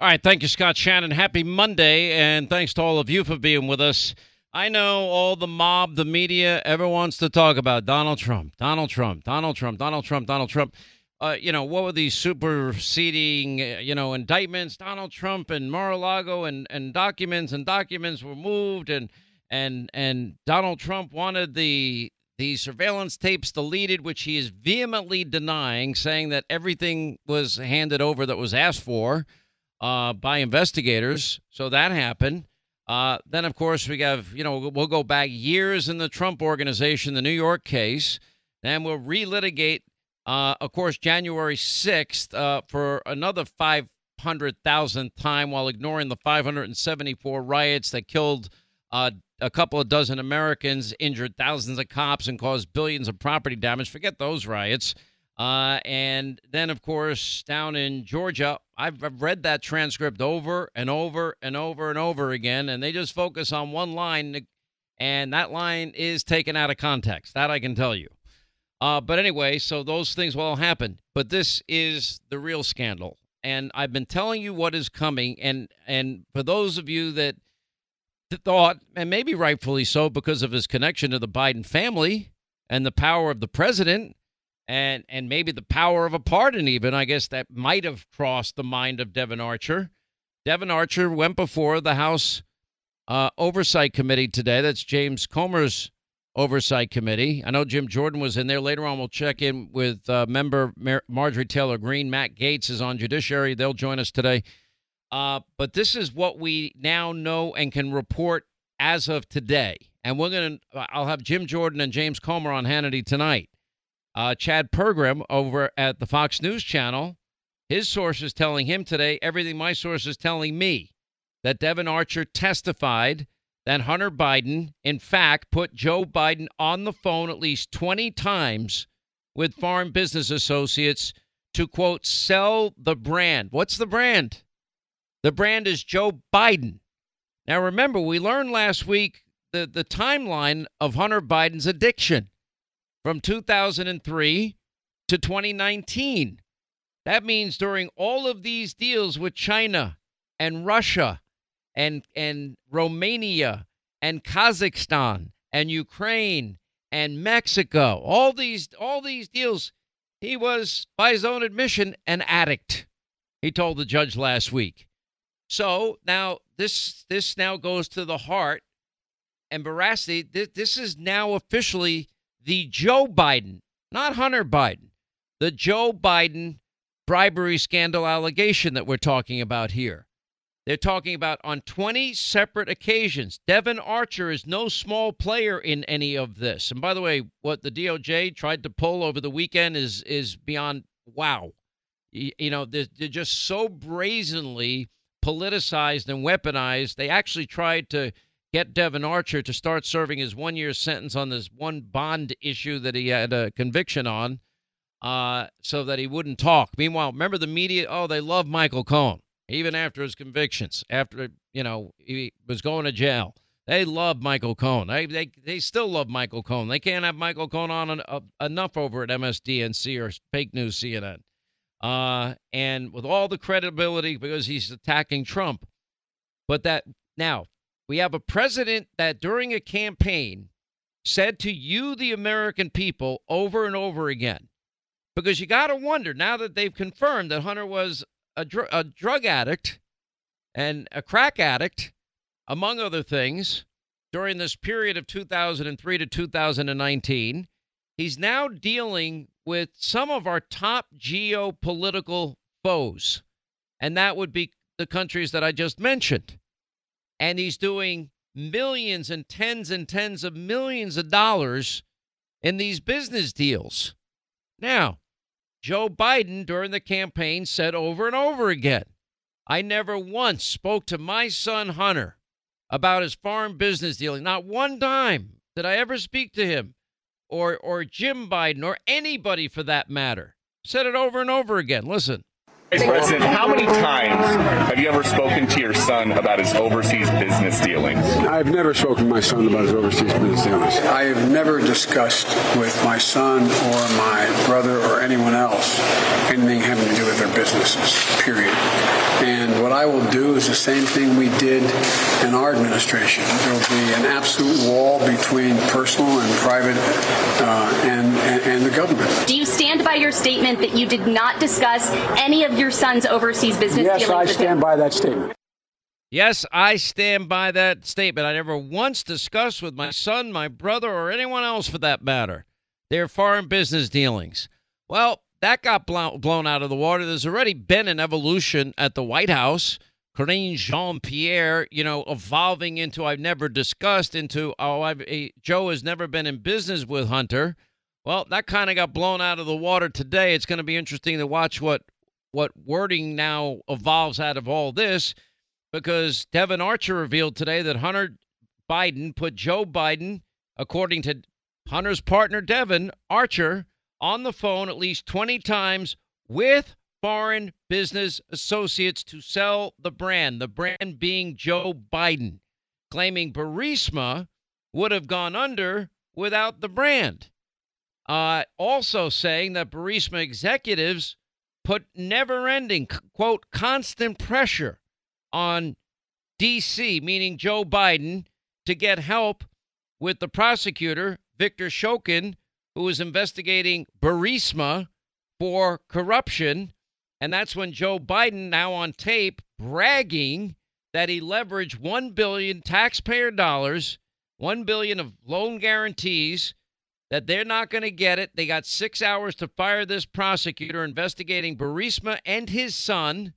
All right. Thank you, Scott Shannon. Happy Monday. And thanks to all of you for being with us. I know all the mob, the media, ever wants to talk about Donald Trump. What were these superseding, indictments, Donald Trump and Mar-a-Lago and documents were moved and Donald Trump wanted the surveillance tapes deleted, which he is vehemently denying, saying that everything was handed over that was asked for by investigators. So that happened. Then, of course, we have, we'll go back years in the Trump organization, the New York case. Then we'll relitigate, of course, January 6th for another 500,000th time while ignoring the 574 riots that killed a couple of dozen Americans, injured thousands of cops, and caused billions of property damage. Forget those riots. And then, of course, down in Georgia, I've read that transcript over and over and over and over again, and they just focus on one line, and that line is taken out of context. That I can tell you. But anyway, so those things will all happen. But this is the real scandal, and I've been telling you what is coming. And for those of you that thought, and maybe rightfully so, because of his connection to the Biden family and the power of the president and maybe the power of a pardon even, I guess that might have crossed the mind of Devin Archer. Devin Archer went before the House Oversight Committee today. That's James Comer's Oversight Committee. I know Jim Jordan was in there. Later on, we'll check in with member Marjorie Taylor Greene. Matt Gaetz is on Judiciary. They'll join us today. But this is what we now know and can report as of today. And I'll have Jim Jordan and James Comer on Hannity tonight. Chad Pergram over at the Fox News Channel, his source is telling him today, everything my source is telling me, that Devin Archer testified that Hunter Biden, in fact, put Joe Biden on the phone at least 20 times with foreign business associates to, quote, sell the brand. What's the brand? The brand is Joe Biden. Now, remember, we learned last week the timeline of Hunter Biden's addiction from 2003 to 2019. That means during all of these deals with China and Russia and Romania and Kazakhstan and Ukraine and Mexico, all these deals, he was, by his own admission, an addict, he told the judge last week. So now this now goes to the heart and veracity. This is now officially the Joe Biden, not Hunter Biden, the Joe Biden bribery scandal allegation that we're talking about here. They're talking about on 20 separate occasions. Devin Archer is no small player in any of this. And by the way, what the DOJ tried to pull over the weekend is beyond wow. They're just so brazenly politicized and weaponized. They actually tried to get Devin Archer to start serving his 1-year sentence on this one bond issue that he had a conviction on so that he wouldn't talk. Meanwhile, remember the media? Oh, they love Michael Cohen, even after his convictions, after, he was going to jail. They love Michael Cohen. They still love Michael Cohen. They can't have Michael Cohen on enough over at MSDNC or fake news CNN. And with all the credibility because he's attacking Trump. But that now we have a president that during a campaign said to you, the American people, over and over again, because you got to wonder now that they've confirmed that Hunter was a drug addict and a crack addict, among other things, during this period of 2003 to 2019, he's now dealing with some of our top geopolitical foes, and that would be the countries that I just mentioned. And he's doing millions and tens of millions of dollars in these business deals. Now, Joe Biden during the campaign said over and over again, I never once spoke to my son Hunter about his foreign business dealing. Not one time did I ever speak to him or Jim Biden or anybody for that matter. Said it over and over again. Listen. Hey, President, how many times have you ever spoken to your son about his overseas business dealings? I've never spoken to my son about his overseas business dealings. I have never discussed with my son or my brother or anyone else anything having to do with their businesses, period. And what I will do is the same thing we did in our administration. There will be an absolute wall between personal and private and the government. Do you stand by your statement that you did not discuss any of your son's overseas business dealings? Yes, I stand by that statement. Yes, I stand by that statement. I never once discussed with my son, my brother, or anyone else for that matter their foreign business dealings. Well, that got blown out of the water. There's already been an evolution at the White House. Karine Jean-Pierre, you know, evolving into I've never discussed into, oh, Joe has never been in business with Hunter. Well, that kind of got blown out of the water today. It's going to be interesting to watch what wording now evolves out of all this, because Devin Archer revealed today that Hunter Biden put Joe Biden, according to Hunter's partner Devin Archer, on the phone at least 20 times with foreign business associates to sell the brand being Joe Biden, claiming Burisma would have gone under without the brand. Also saying that Burisma executives put never-ending, quote, constant pressure on D.C., meaning Joe Biden, to get help with the prosecutor, Victor Shokin, who was investigating Burisma for corruption. And that's when Joe Biden, now on tape, bragging that he leveraged $1 billion taxpayer dollars, $1 billion of loan guarantees, that they're not going to get it. They got 6 hours to fire this prosecutor investigating Burisma and his son.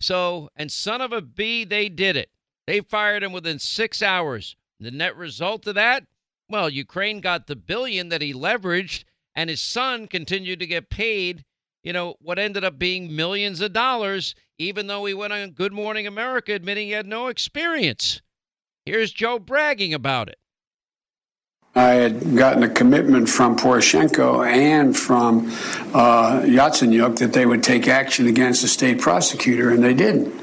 So, and son of a B, they did it. They fired him within 6 hours. The net result of that? Well, Ukraine got the billion that he leveraged, and his son continued to get paid, you know, what ended up being millions of dollars, even though he went on Good Morning America admitting he had no experience. Here's Joe bragging about it. I had gotten a commitment from Poroshenko and from Yatsenyuk that they would take action against the state prosecutor, and they didn't.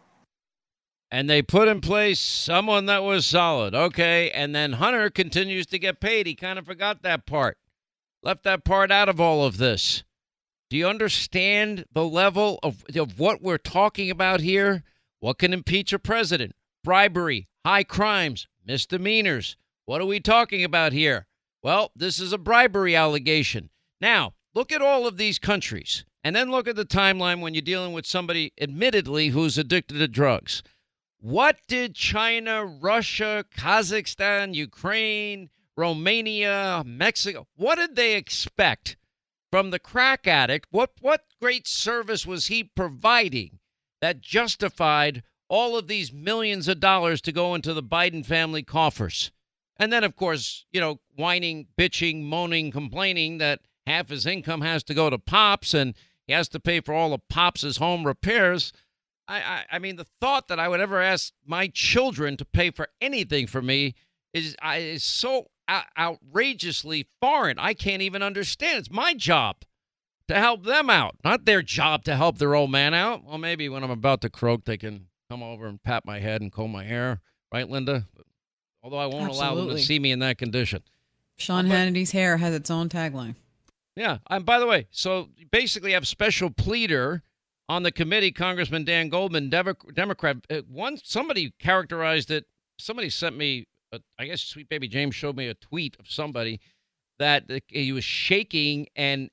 And they put in place someone that was solid. Okay, and then Hunter continues to get paid. He kind of forgot that part. Left that part out of all of this. Do you understand the level of what we're talking about here? What can impeach a president? Bribery, high crimes, misdemeanors. What are we talking about here? Well, this is a bribery allegation. Now, look at all of these countries, and then look at the timeline when you're dealing with somebody, admittedly, who's addicted to drugs. What did China, Russia, Kazakhstan, Ukraine, Romania, Mexico, what did they expect from the crack addict? What great service was he providing that justified all of these millions of dollars to go into the Biden family coffers? And then, of course, you know, whining, bitching, moaning, complaining that half his income has to go to Pops, and he has to pay for all of Pops' home repairs. I mean, the thought that I would ever ask my children to pay for anything for me is so outrageously foreign. I can't even understand. It's my job to help them out, not their job to help their old man out. Well, maybe when I'm about to croak, they can come over and pat my head and comb my hair. Right, Linda? Although I won't allow them to see me in that condition. Sean Hannity's hair has its own tagline. Yeah. And by the way, so basically have special pleader on the committee, Congressman Dan Goldman, Democrat. Somebody characterized it. Somebody sent me, I guess Sweet Baby James showed me a tweet of somebody that he was shaking and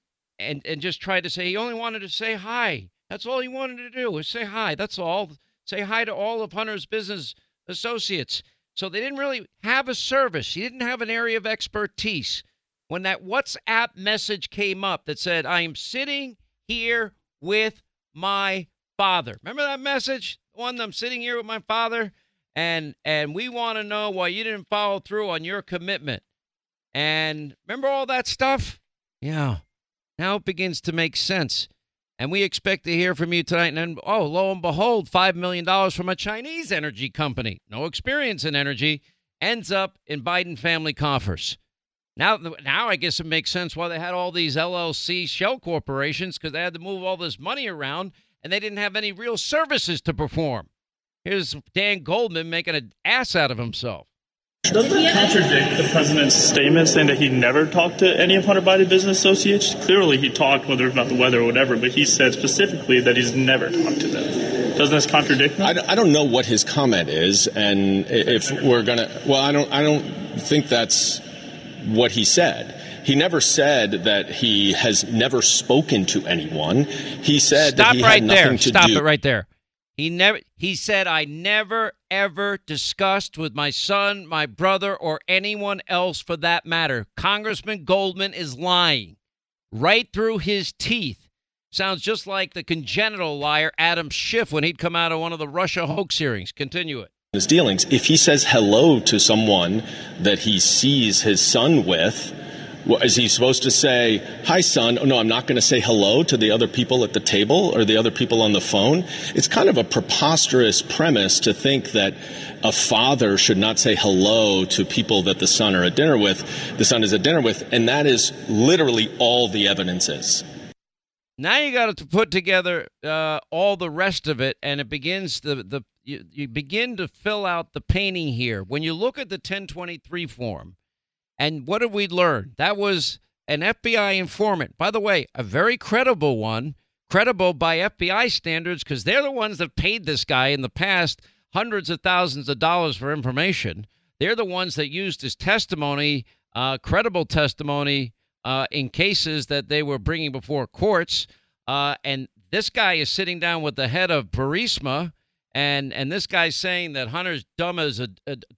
just tried to say he only wanted to say hi. That's all he wanted to do was say hi. That's all. Say hi to all of Hunter's business associates. So they didn't really have a service. He didn't have an area of expertise. When that WhatsApp message came up that said, I am sitting here with my father. Remember that message? The one that I'm sitting here with my father? And we want to know why you didn't follow through on your commitment. And remember all that stuff? Yeah. Now it begins to make sense. And we expect to hear from you tonight. And then, oh, lo and behold, $5 million from a Chinese energy company. No experience in energy. Ends up in Biden family coffers. Now I guess it makes sense why they had all these LLC shell corporations, because they had to move all this money around and they didn't have any real services to perform. Here's Dan Goldman making an ass out of himself. Doesn't it contradict the president's statement saying that he never talked to any of Hunter Biden's business associates? Clearly he talked, whether it's about the weather or whatever, but he said specifically that he's never talked to them. Doesn't this contradict that? I don't know what his comment is, and if we're going to... Well, I don't think that's what he said. He never said that he has never spoken to anyone. He said that he had nothing to do. Stop it right there. He said, I never, ever discussed with my son, my brother, or anyone else for that matter. Congressman Goldman is lying right through his teeth. Sounds just like the congenital liar Adam Schiff when he'd come out of one of the Russia hoax hearings. Continue it. His dealings. If he says hello to someone that he sees his son with, is he supposed to say, hi, son? Oh, no, I'm not going to say hello to the other people at the table or the other people on the phone. It's kind of a preposterous premise to think that a father should not say hello to people that the son is at dinner with. And that is literally all the evidence is. Now you got to put together all the rest of it, and it begins you begin to fill out the painting here. When you look at the 1023 form, and what did we learn? That was an FBI informant. By the way, a very credible one, credible by FBI standards, because they're the ones that paid this guy in the past hundreds of thousands of dollars for information. They're the ones that used his testimony, credible testimony, in cases that they were bringing before courts. And this guy is sitting down with the head of Burisma, And this guy's saying that Hunter's dumb as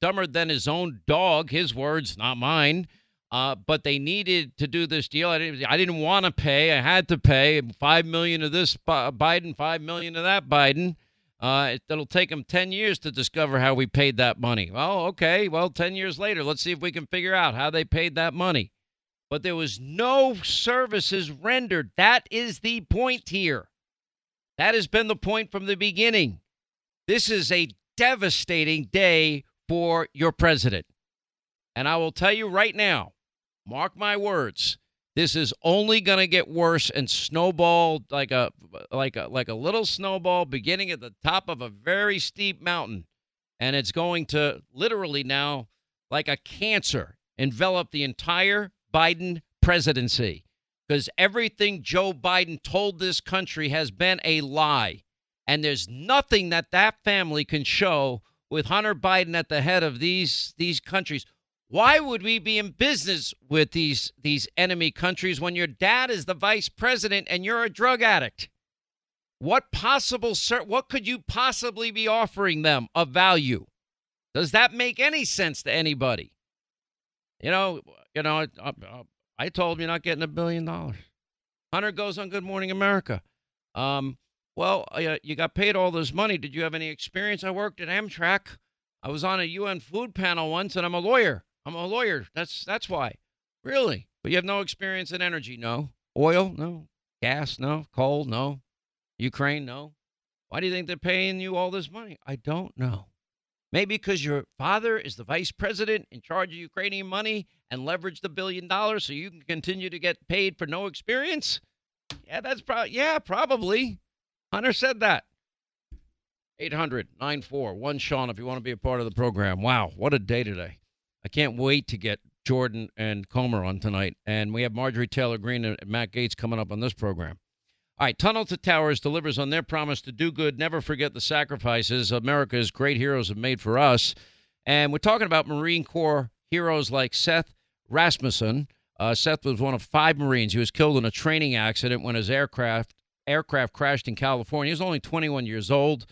dumber than his own dog. His words, not mine. But they needed to do this deal. I didn't want to pay. I had to pay $5 million to this Biden, $5 million to that Biden. It'll take him 10 years to discover how we paid that money. Well, okay. Well, 10 years later, let's see if we can figure out how they paid that money. But there was no services rendered. That is the point here. That has been the point from the beginning. This is a devastating day for your president. And I will tell you right now, mark my words, this is only going to get worse and snowball like a little snowball beginning at the top of a very steep mountain. And it's going to literally now, like a cancer, envelop the entire Biden presidency. Because everything Joe Biden told this country has been a lie. And there's nothing that family can show with Hunter Biden at the head of these countries. Why would we be in business with these enemy countries when your dad is the vice president and you're a drug addict? What could you possibly be offering them of value? Does that make any sense to anybody? You know, I told him you're not getting $1 billion. Hunter goes on Good Morning America. Well, you got paid all this money. Did you have any experience? I worked at Amtrak. I was on a UN food panel once, and I'm a lawyer. That's why. Really? But you have no experience in energy? No. Oil? No. Gas? No. Coal? No. Ukraine? No. Why do you think they're paying you all this money? I don't know. Maybe because your father is the vice president in charge of Ukrainian money and leveraged $1 billion so you can continue to get paid for no experience? Yeah, that's probably. Yeah, probably. Hunter said that. 800-941-SEAN if you want to be a part of the program. Wow, what a day today. I can't wait to get Jordan and Comer on tonight. And we have Marjorie Taylor Greene and Matt Gaetz coming up on this program. All right, Tunnel to Towers delivers on their promise to do good, never forget the sacrifices America's great heroes have made for us. And we're talking about Marine Corps heroes like Seth Rasmussen. Seth was one of 5 Marines. He was killed in a training accident when his aircraft aircraft crashed in California. He was only 21 years old.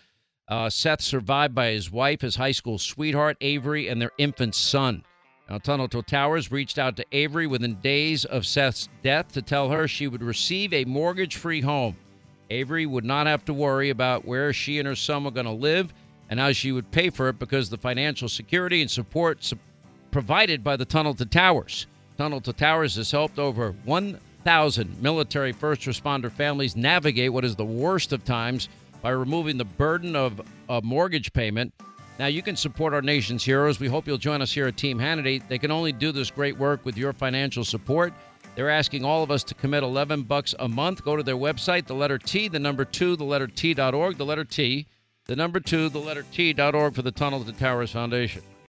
Seth survived by his wife, his high school sweetheart, Avery, and their infant son. Now, Tunnel to Towers reached out to Avery within days of Seth's death to tell her she would receive a mortgage-free home. Avery would not have to worry about where she and her son were going to live and how she would pay for it because the financial security and support provided by the Tunnel to Towers. Tunnel to Towers has helped over 1,000 military first responder families navigate what is the worst of times by removing the burden of a mortgage payment. Now, you can support our nation's heroes. We hope you'll join us here at Team Hannity. They can only do this great work with your financial support. They're asking all of us to commit $11 a month. Go to their website, the letter T, the number 2, the letter T.org, the letter T, the number 2, the letter T.org for the Tunnel to Towers Foundation.